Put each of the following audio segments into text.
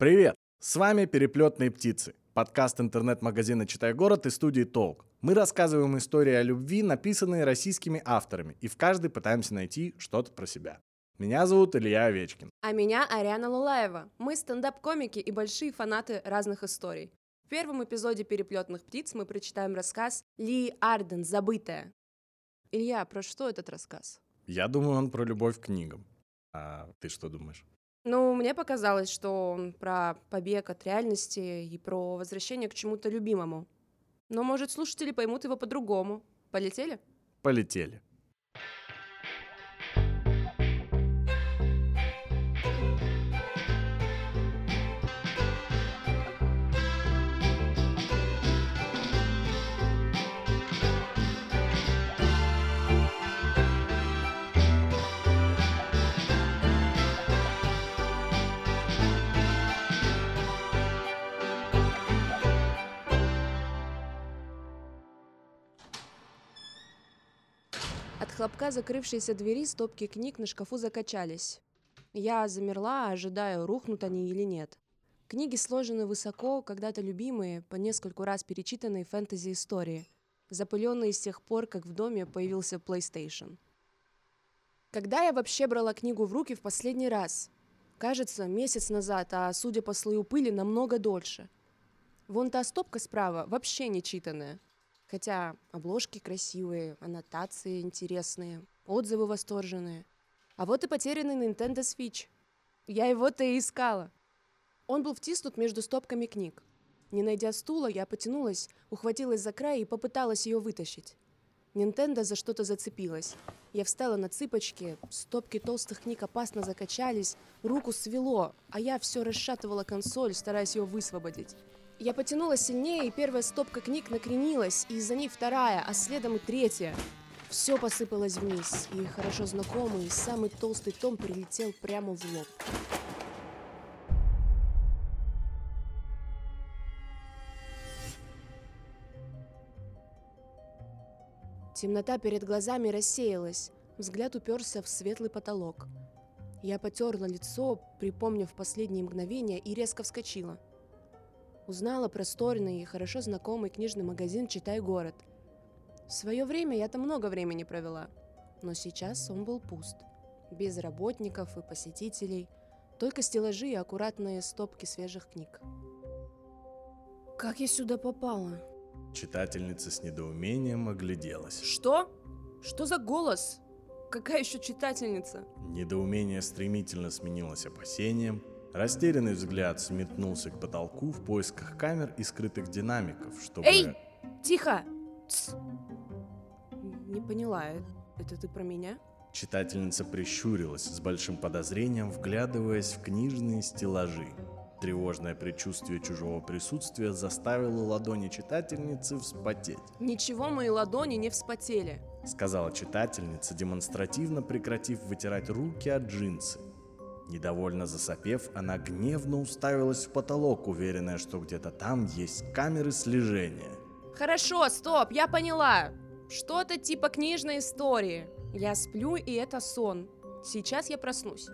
Привет! С вами «Переплетные птицы», подкаст интернет-магазина «Читай город» и студии «Толк». Мы рассказываем истории о любви, написанные российскими авторами, и в каждой пытаемся найти что-то про себя. Меня зовут Илья Овечкин. А меня Ариана Лолаева. Мы стендап-комики и большие фанаты разных историй. В первом эпизоде «Переплетных птиц» мы прочитаем рассказ Лии Арден «Забытое». Илья, про что этот рассказ? Я думаю, он про любовь к книгам. А ты что думаешь? Ну, мне показалось, что он про побег от реальности и про возвращение к чему-то любимому. Но, может, слушатели поймут его по-другому. Полетели? Полетели. От хлопка закрывшейся двери стопки книг на шкафу закачались. Я замерла, ожидая, рухнут они или нет. Книги сложены высоко, когда-то любимые, по нескольку раз перечитанные фэнтези-истории, запыленные с тех пор, как в доме появился PlayStation. Когда я вообще брала книгу в руки в последний раз? Кажется, месяц назад, а судя по слою пыли, намного дольше. Вон та стопка справа вообще не читанная. Хотя обложки красивые, аннотации интересные, отзывы восторженные. А вот и потерянный Nintendo Switch. Я его-то и искала. Он был втиснут между стопками книг. Не найдя стула, я потянулась, ухватилась за край и попыталась ее вытащить. Nintendo за что-то зацепилась. Я встала на цыпочки, стопки толстых книг опасно закачались, руку свело, а я все расшатывала консоль, стараясь ее высвободить. Я потянулась сильнее, и первая стопка книг накренилась, и за ней вторая, а следом и третья. Все посыпалось вниз, и хорошо знакомый, самый толстый том прилетел прямо в лоб. Темнота перед глазами рассеялась, взгляд уперся в светлый потолок. Я потерла лицо, припомнив последние мгновения, и резко вскочила. Узнала просторный и хорошо знакомый книжный магазин «Читай город». В свое время я там много времени провела, но сейчас он был пуст. Без работников и посетителей, только стеллажи и аккуратные стопки свежих книг. Как я сюда попала? Читательница с недоумением огляделась. Что? Что за голос? Какая еще читательница? Недоумение стремительно сменилось опасением. Растерянный взгляд сметнулся к потолку в поисках камер и скрытых динамиков, чтобы... Эй! Тихо! Тс. Не поняла, это ты про меня? Читательница прищурилась с большим подозрением, вглядываясь в книжные стеллажи. Тревожное предчувствие чужого присутствия заставило ладони читательницы вспотеть. «Ничего, мои ладони не вспотели», — сказала читательница, демонстративно прекратив вытирать руки от джинсы. Недовольно засопев, она гневно уставилась в потолок, уверенная, что где-то там есть камеры слежения. «Хорошо, стоп, я поняла. Что-то типа книжной истории. Я сплю, и это сон. Сейчас я проснусь».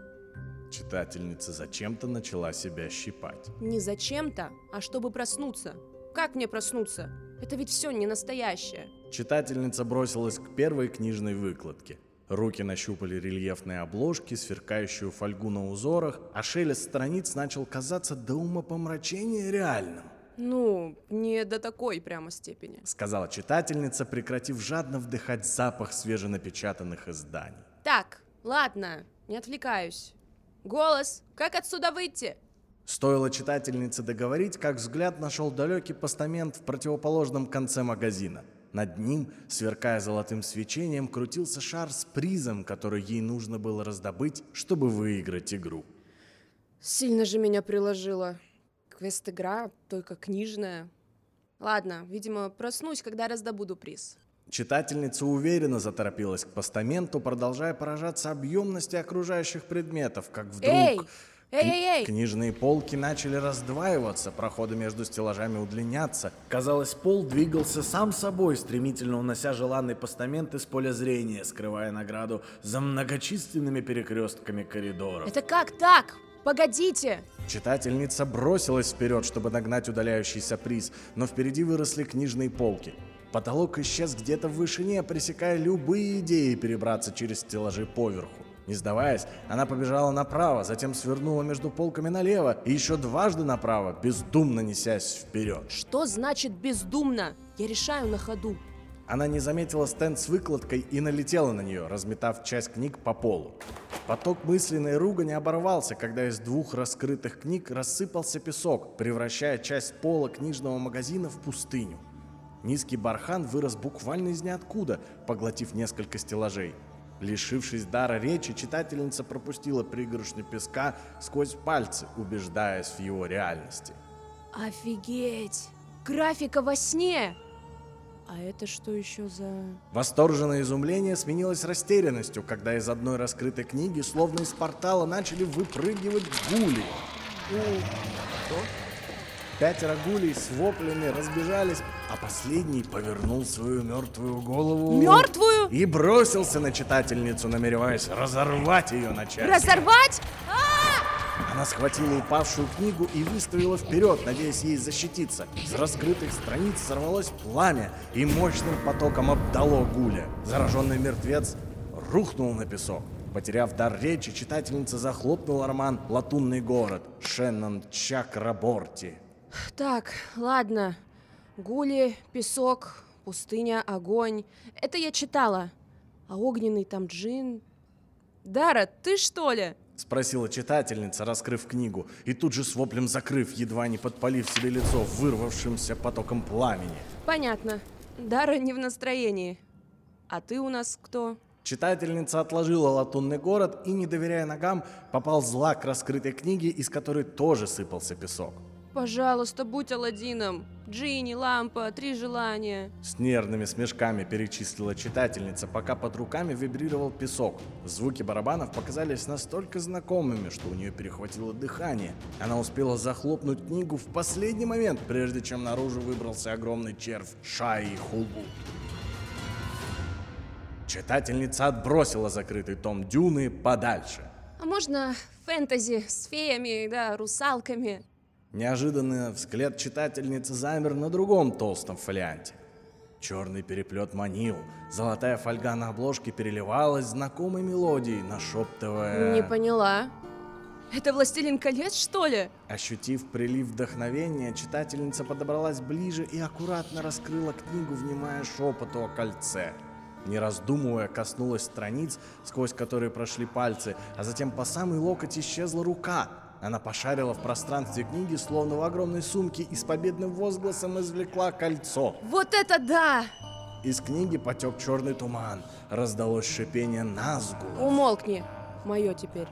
Читательница зачем-то начала себя щипать. «Не зачем-то, а чтобы проснуться. Как мне проснуться? Это ведь все не настоящее». Читательница бросилась к первой книжной выкладке. Руки нащупали рельефные обложки, сверкающую фольгу на узорах, а шелест страниц начал казаться до умопомрачения реальным. «Ну, не до такой прямо степени», — сказала читательница, прекратив жадно вдыхать запах свеженапечатанных изданий. «Так, ладно, не отвлекаюсь. Голос, как отсюда выйти?» Стоило читательнице договорить, как взгляд нашел далекий постамент в противоположном конце магазина. Над ним, сверкая золотым свечением, крутился шар с призом, который ей нужно было раздобыть, чтобы выиграть игру. Сильно же меня приложило. Квест-игра, только книжная. Ладно, видимо, проснусь, когда раздобуду приз. Читательница уверенно заторопилась к постаменту, продолжая поражаться объемности окружающих предметов, как вдруг... Эй! Книжные полки начали раздваиваться, проходы между стеллажами удлиняться. Казалось, пол двигался сам собой, стремительно унося желанный постамент из поля зрения, скрывая награду за многочисленными перекрестками коридоров. «Это как так? Погодите! Читательница бросилась вперед, чтобы догнать удаляющийся приз, но впереди выросли книжные полки. Потолок исчез где-то в вышине, пресекая любые идеи перебраться через стеллажи поверху. Не сдаваясь, она побежала направо, затем свернула между полками налево и еще дважды направо, бездумно несясь вперед. Что значит бездумно? Я решаю на ходу. Она не заметила стенд с выкладкой и налетела на нее, разметав часть книг по полу. Поток мысленной ругани оборвался, когда из двух раскрытых книг рассыпался песок, превращая часть пола книжного магазина в пустыню. Низкий бархан вырос буквально из ниоткуда, поглотив несколько стеллажей. Лишившись дара речи, читательница пропустила пригоршню песка сквозь пальцы, убеждаясь в его реальности. Офигеть! Графика во сне! А это что еще за... Восторженное изумление сменилось растерянностью, когда из одной раскрытой книги, словно из портала, начали выпрыгивать гули. Что? Пятеро гулей с воплями разбежались, а последний повернул свою мертвую голову... Мертвую? И бросился на читательницу, намереваясь разорвать ее на части. Разорвать? Она схватила упавшую книгу и выставила вперед, надеясь ей защититься. С раскрытых страниц сорвалось пламя и мощным потоком обдало гуля. Зараженный мертвец рухнул на песок. Потеряв дар речи, читательница захлопнула роман «Латунный город» Шеннон Чакраборти. Так, ладно. Гули, песок, пустыня, огонь. Это я читала. А огненный там джин... Дара, ты что ли? Спросила читательница, раскрыв книгу, и тут же с воплем закрыв, едва не подпалив себе лицо вырвавшимся потоком пламени. Понятно. Дара не в настроении. А ты у нас кто? Читательница отложила «Латунный город» и, не доверяя ногам, поползла к раскрытой книге, из которой тоже сыпался песок. Пожалуйста, будь Аладдином. Джинни, лампа, три желания. С нервными смешками перечислила читательница, пока под руками вибрировал песок. Звуки барабанов показались настолько знакомыми, что у нее перехватило дыхание. Она успела захлопнуть книгу в последний момент, прежде чем наружу выбрался огромный червь Шаи-Хулуд. Читательница отбросила закрытый том «Дюны» подальше. А можно фэнтези с феями, да, русалками? Неожиданно взгляд читательницы замер на другом толстом фолианте. Черный переплет манил, золотая фольга на обложке переливалась знакомой мелодией, нашептывая... Не поняла. Это «Властелин колец», что ли? Ощутив прилив вдохновения, читательница подобралась ближе и аккуратно раскрыла книгу, внимая шепоту о кольце. Не раздумывая, коснулась страниц, сквозь которые прошли пальцы, а затем по самый локоть исчезла рука. Она пошарила в пространстве книги, словно в огромной сумке, и с победным возгласом извлекла кольцо. Вот это да! Из книги потек черный туман. Раздалось шипение назгу. Умолкни, мое теперь.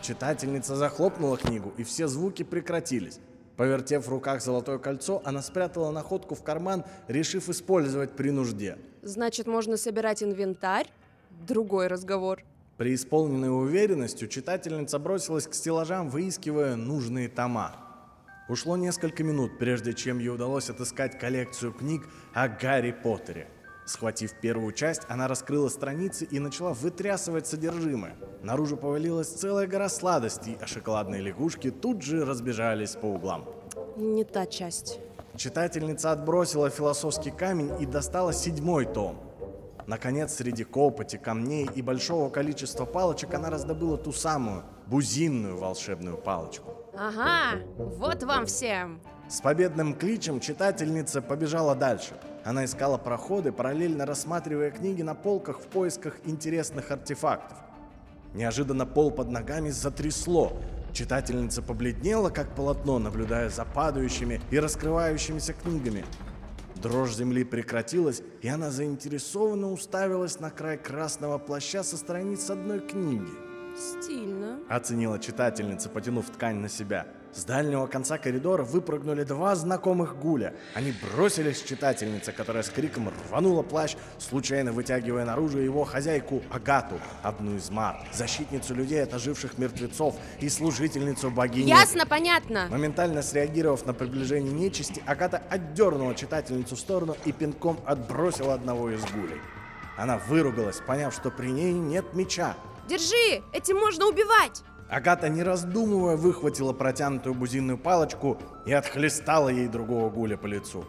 Читательница захлопнула книгу, и все звуки прекратились. Повертев в руках золотое кольцо, она спрятала находку в карман, решив использовать при нужде. Значит, можно собирать инвентарь? Другой разговор. Преисполненной уверенностью, читательница бросилась к стеллажам, выискивая нужные тома. Ушло несколько минут, прежде чем ей удалось отыскать коллекцию книг о Гарри Поттере. Схватив первую часть, она раскрыла страницы и начала вытрясывать содержимое. Наружу повалилась целая гора сладостей, а шоколадные лягушки тут же разбежались по углам. Не та часть. Читательница отбросила философский камень и достала 7-й том. Наконец, среди копоти, камней и большого количества палочек она раздобыла ту самую, бузинную волшебную палочку. Ага, вот вам всем! С победным кличем читательница побежала дальше. Она искала проходы, параллельно рассматривая книги на полках в поисках интересных артефактов. Неожиданно пол под ногами затрясло. Читательница побледнела, как полотно, наблюдая за падающими и раскрывающимися книгами. Дрожь земли прекратилась, и она заинтересованно уставилась на край красного плаща со страниц одной книги. Стильно. Оценила читательница, потянув ткань на себя. С дальнего конца коридора выпрыгнули два знакомых гуля. Они бросились к читательнице, которая с криком рванула плащ, случайно вытягивая наружу его хозяйку Агату, одну из Мар, защитницу людей от оживших мертвецов и служительницу богини. Ясно, понятно. Моментально среагировав на приближение нечисти, Агата отдернула читательницу в сторону и пинком отбросила одного из гулей. Она выругалась, поняв, что при ней нет меча. Держи, этим можно убивать! Агата, не раздумывая, выхватила протянутую бузинную палочку и отхлестала ей другого гуля по лицу.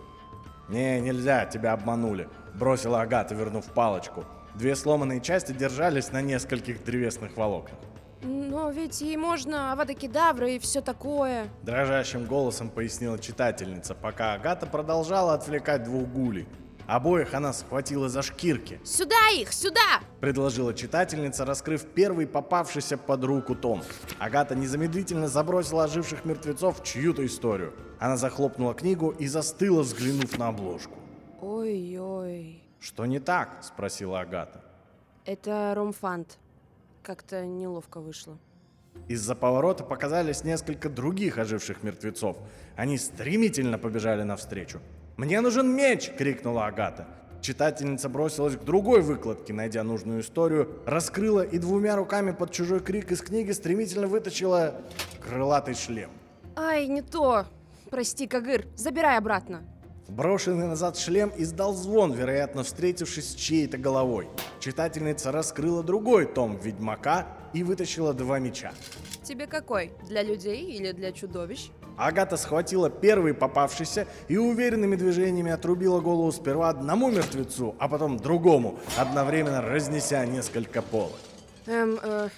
«Не, нельзя, тебя обманули», — бросила Агата, вернув палочку. Две сломанные части держались на нескольких древесных волокнах. «Но ведь ей можно авадокедавра и все такое», — дрожащим голосом пояснила читательница, пока Агата продолжала отвлекать двух гулей. Обоих она схватила за шкирки. «Сюда их, сюда!» — предложила читательница, раскрыв первый попавшийся под руку том. Агата незамедлительно забросила оживших мертвецов в чью-то историю. Она захлопнула книгу и застыла, взглянув на обложку. «Ой-ой...» «Что не так?» — спросила Агата. «Это ромфант. Как-то неловко вышло». Из-за поворота показались несколько других оживших мертвецов. Они стремительно побежали навстречу. «Мне нужен меч!» — крикнула Агата. Читательница бросилась к другой выкладке, найдя нужную историю, раскрыла и двумя руками под чужой крик из книги стремительно вытащила крылатый шлем. «Ай, не то! Прости, Кагыр, забирай обратно!» Брошенный назад шлем издал звон, вероятно, встретившись с чьей-то головой. Читательница раскрыла другой том «Ведьмака» и вытащила два меча. «Тебе какой? Для людей или для чудовищ?» Агата схватила первый попавшийся и уверенными движениями отрубила голову сперва одному мертвецу, а потом другому, одновременно разнеся несколько полок.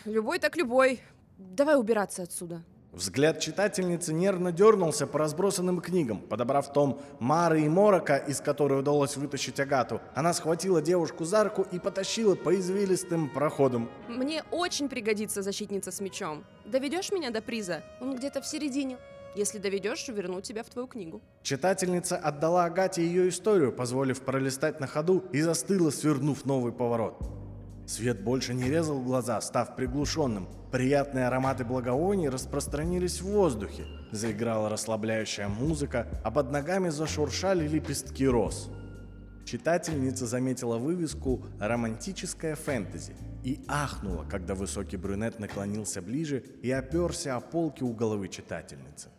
Любой так любой. Давай убираться отсюда». Взгляд читательницы нервно дернулся по разбросанным книгам. Подобрав том «Мары и Морока», из которой удалось вытащить Агату, она схватила девушку за руку и потащила по извилистым проходам. «Мне очень пригодится защитница с мечом. Доведешь меня до приза? Он где-то в середине. Если доведешь, верну тебя в твою книгу». Читательница отдала Агате ее историю, позволив пролистать на ходу, и застыла, свернув новый поворот. Свет больше не резал глаза, став приглушенным. Приятные ароматы благовоний распространились в воздухе. Заиграла расслабляющая музыка, а под ногами зашуршали лепестки роз. Читательница заметила вывеску «Романтическая фэнтези» и ахнула, когда высокий брюнет наклонился ближе и оперся о полки у головы читательницы.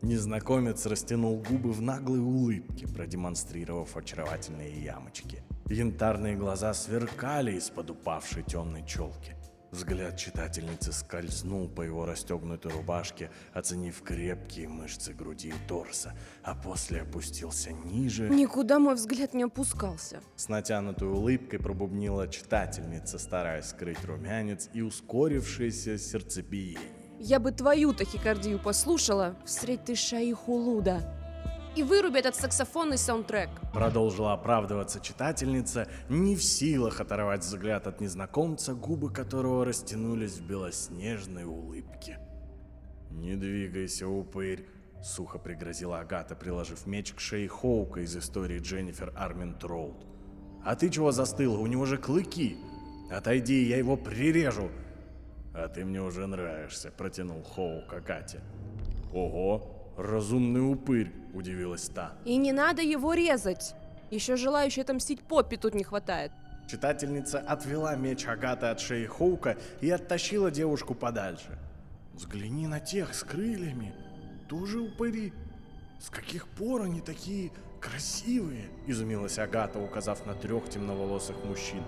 Незнакомец растянул губы в наглой улыбке, продемонстрировав очаровательные ямочки. Янтарные глаза сверкали из-под упавшей темной челки. Взгляд читательницы скользнул по его расстегнутой рубашке, оценив крепкие мышцы груди и торса, а после опустился ниже. «Никуда мой взгляд не опускался», — с натянутой улыбкой пробубнила читательница, стараясь скрыть румянец и ускорившееся сердцебиение. «Я бы твою тахикардию послушала, встреть ты Шаи-Хулуда. И выруби этот саксофонный саундтрек», — продолжила оправдываться читательница, не в силах оторвать взгляд от незнакомца, губы которого растянулись в белоснежной улыбке. «Не двигайся, упырь», — сухо пригрозила Агата, приложив меч к шее Хоука из истории Дженнифер Арминтрод. «А ты чего застыла? У него же клыки! Отойди, я его прирежу!» «А ты мне уже нравишься», — протянул Хоук Агате. «Ого! Разумный упырь», — удивилась та. «И не надо его резать. Еще желающих отомстить Поппи тут не хватает». Читательница отвела меч Агаты от шеи Хоука и оттащила девушку подальше. «Взгляни на тех с крыльями. Тоже упыри. С каких пор они такие красивые?» — изумилась Агата, указав на трех темноволосых мужчин.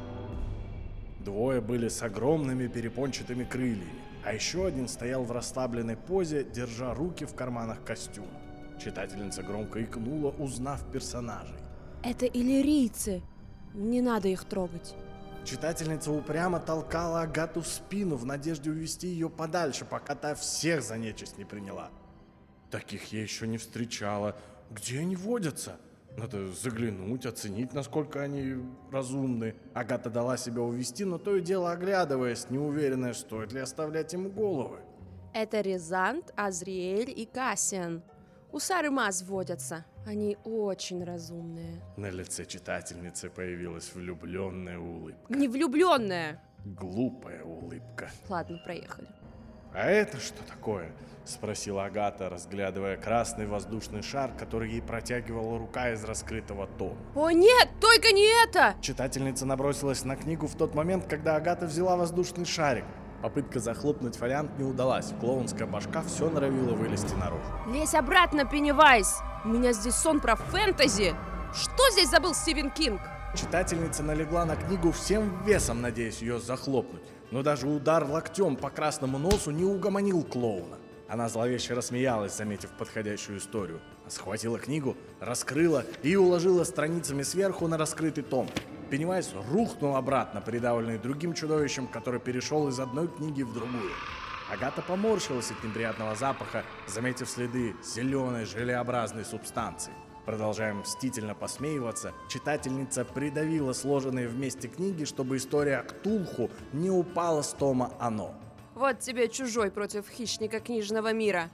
Двое были с огромными перепончатыми крыльями, а еще один стоял в расслабленной позе, держа руки в карманах костюма. Читательница громко икнула, узнав персонажей. «Это иллирийцы. Не надо их трогать». Читательница упрямо толкала Агату в спину в надежде увести ее подальше, пока та всех за нечисть не приняла. «Таких я еще не встречала. Где они водятся? Надо заглянуть, оценить, насколько они разумны». Агата дала себя увести, но то и дело оглядываясь, неуверенная, стоит ли оставлять им головы. «Это Ризант, Азриэль и Кассиан. У Сары мас водятся. Они очень разумные». На лице читательницы появилась влюбленная улыбка. «Не влюбленная!» «Глупая улыбка». «Ладно, проехали». «А это что такое?» — спросила Агата, разглядывая красный воздушный шар, который ей протягивала рука из раскрытого тома. «О нет, только не это!» Читательница набросилась на книгу в тот момент, когда Агата взяла воздушный шарик. Попытка захлопнуть фолиант не удалась. Клоунская башка все норовила вылезти наружу. «Лезь обратно, Пеннивайз! У меня здесь сон про фэнтези! Что здесь забыл Стивен Кинг?» Читательница налегла на книгу всем весом, надеясь ее захлопнуть. но даже удар локтем по красному носу не угомонил клоуна. Она зловеще рассмеялась, заметив подходящую историю. Схватила книгу, раскрыла и уложила страницами сверху на раскрытый том. Пеннивайз рухнул обратно, придавленный другим чудовищем, который перешел из одной книги в другую. Агата поморщилась от неприятного запаха, заметив следы зеленой желеобразной субстанции. Продолжая мстительно посмеиваться, читательница придавила сложенные вместе книги, чтобы история Ктулху не упала с Тома Оно. Вот тебе чужой против хищника книжного мира.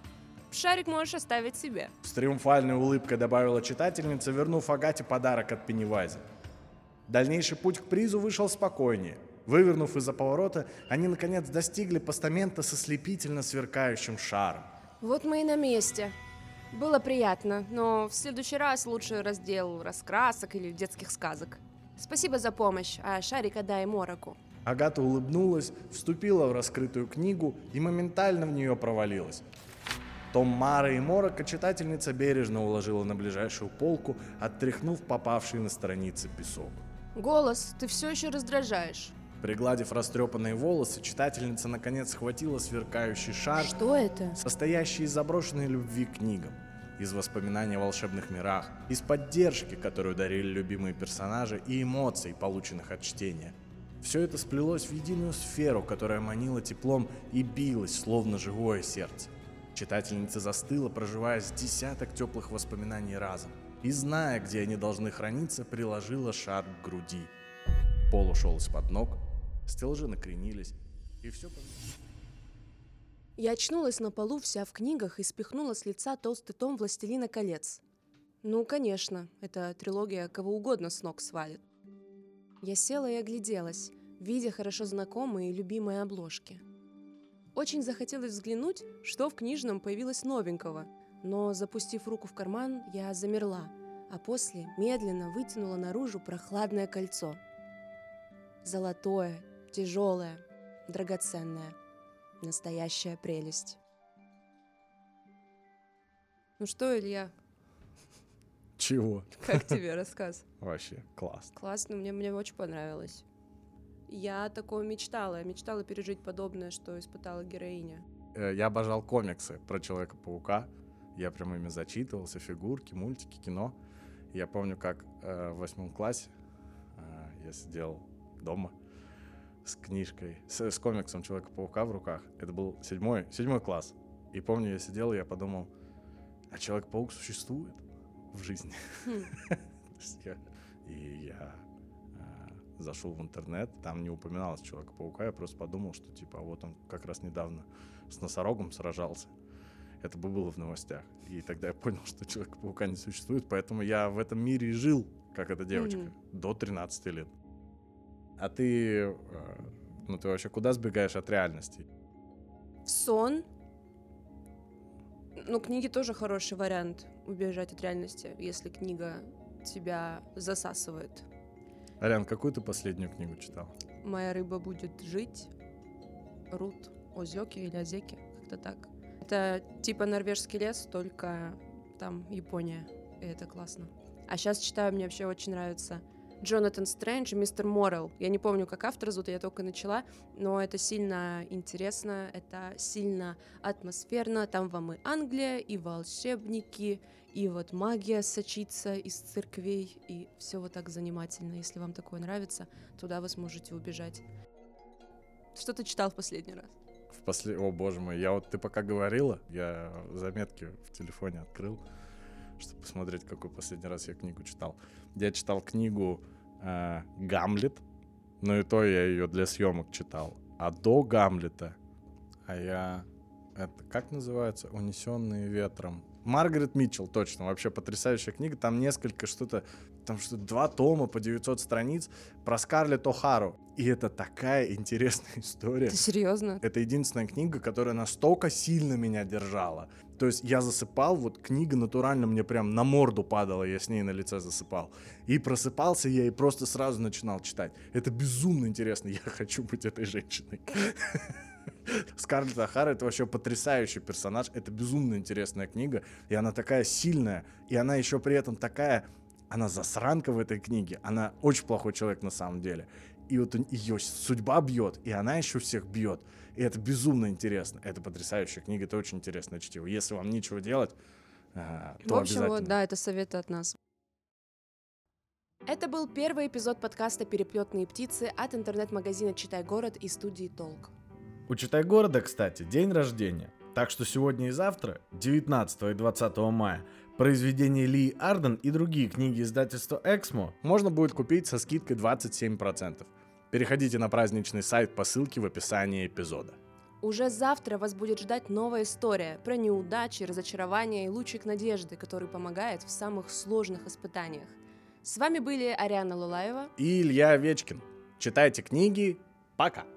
Шарик можешь оставить себе. С триумфальной улыбкой добавила читательница, вернув Агате подарок от Пеннивайза. Дальнейший путь к призу вышел спокойнее. Вывернув из-за поворота, они наконец достигли постамента со слепительно сверкающим шаром. Вот мы и на месте. Было приятно, но в следующий раз лучше раздел раскрасок или детских сказок. Спасибо за помощь, а шарика дай Мороку. Агата улыбнулась, вступила в раскрытую книгу и моментально в нее провалилась. Том Мара и Морока читательница бережно уложила на ближайшую полку, оттряхнув попавший на страницы песок. «Голос, ты все еще раздражаешь». Пригладив растрепанные волосы, читательница наконец схватила сверкающий шар, что это? Состоящий из заброшенной любви к книгам, из воспоминаний о волшебных мирах, из поддержки, которую дарили любимые персонажи, и эмоций, полученных от чтения. Все это сплелось в единую сферу, которая манила теплом и билась, словно живое сердце. Читательница застыла, проживая с десяток теплых воспоминаний разом, и, зная, где они должны храниться, приложила шар к груди. Пол ушел из-под ног, стеллажи накренились, и все... Я очнулась на полу, вся в книгах, и спихнула с лица толстый том «Властелина колец». Ну, конечно, эта трилогия кого угодно с ног свалит. Я села и огляделась, видя хорошо знакомые и любимые обложки. Очень захотелось взглянуть, что в книжном появилось новенького, но, запустив руку в карман, я замерла, а после медленно вытянула наружу прохладное кольцо. Золотое, тяжелое, драгоценное. Настоящая прелесть. Ну что, Илья? Чего? Как тебе рассказ? Вообще класс. Классно, мне очень понравилось. Я такое мечтала. Я мечтала пережить подобное, что испытала героиня. Я обожал комиксы про Человека-паука. Я прям ими зачитывался, фигурки, мультики, кино. Я помню, как в 8 классе я сидел дома с книжкой, с комиксом Человека-паука в руках. Это был 7 класс. И помню, я сидел, и я подумал, а Человек-паук существует? В жизни. И я зашел в интернет, там не упоминалось Человека-паука, я просто подумал, что типа вот он как раз недавно с носорогом сражался. Это бы было в новостях. И тогда я понял, что Человека-паука не существует, поэтому я в этом мире и жил, как эта девочка, до 13 лет. А ты, ты вообще куда сбегаешь от реальности? В сон. Ну, книги тоже хороший вариант убежать от реальности, если книга тебя засасывает. Ариан, какую ты последнюю книгу читал? «Моя рыба будет жить». Рут Озеки или Озеки, как-то так. Это типа «Норвежский лес», только там Япония, и это классно. А сейчас читаю, мне вообще очень нравится «Джонатан Стрэндж и мистер Моррелл». Я не помню, как автор зовут, я только начала, но это сильно интересно, это сильно атмосферно. Там вам и Англия, и волшебники, и вот магия сочится из церквей, и все вот так занимательно. Если вам такое нравится, туда вы сможете убежать. Что ты читал в последний раз? О, боже мой, ты пока говорила, я заметки в телефоне открыл, чтобы посмотреть, какой последний раз я книгу читал. Я читал книгу «Гамлет», но и то я ее для съемок читал. А до «Гамлета» это как называется? «Унесенные ветром». Маргарет Митчелл, точно, вообще потрясающая книга. Там там 2 тома по 900 страниц про Скарлетт О'Хару. И это такая интересная история. Ты серьезно? Это единственная книга, которая настолько сильно меня держала. То есть я засыпал, вот книга натурально мне прям на морду падала, я с ней на лице засыпал. И просыпался я и просто сразу начинал читать. Это безумно интересно, я хочу быть этой женщиной. Скарлетт О'Хара — это вообще потрясающий персонаж, это безумно интересная книга, и она такая сильная, и она еще при этом такая, она засранка в этой книге, она очень плохой человек на самом деле. и вот ее судьба бьет, и она еще всех бьет. И это безумно интересно. Это потрясающая книга, это очень интересное чтиво. Если вам нечего делать, то обязательно. В общем, вот, да, это советы от нас. Это был первый эпизод подкаста «Переплетные птицы» от интернет-магазина «Читай город» и студии «Толк». У «Читай города», кстати, день рождения. Так что сегодня и завтра, 19 и 20 мая, произведения Лии Арден и другие книги издательства «Эксмо» можно будет купить со скидкой 27%. Переходите на праздничный сайт по ссылке в описании эпизода. Уже завтра вас будет ждать новая история про неудачи, разочарования и лучик надежды, который помогает в самых сложных испытаниях. С вами были Ариана Лолаева и Илья Овечкин. Читайте книги. Пока!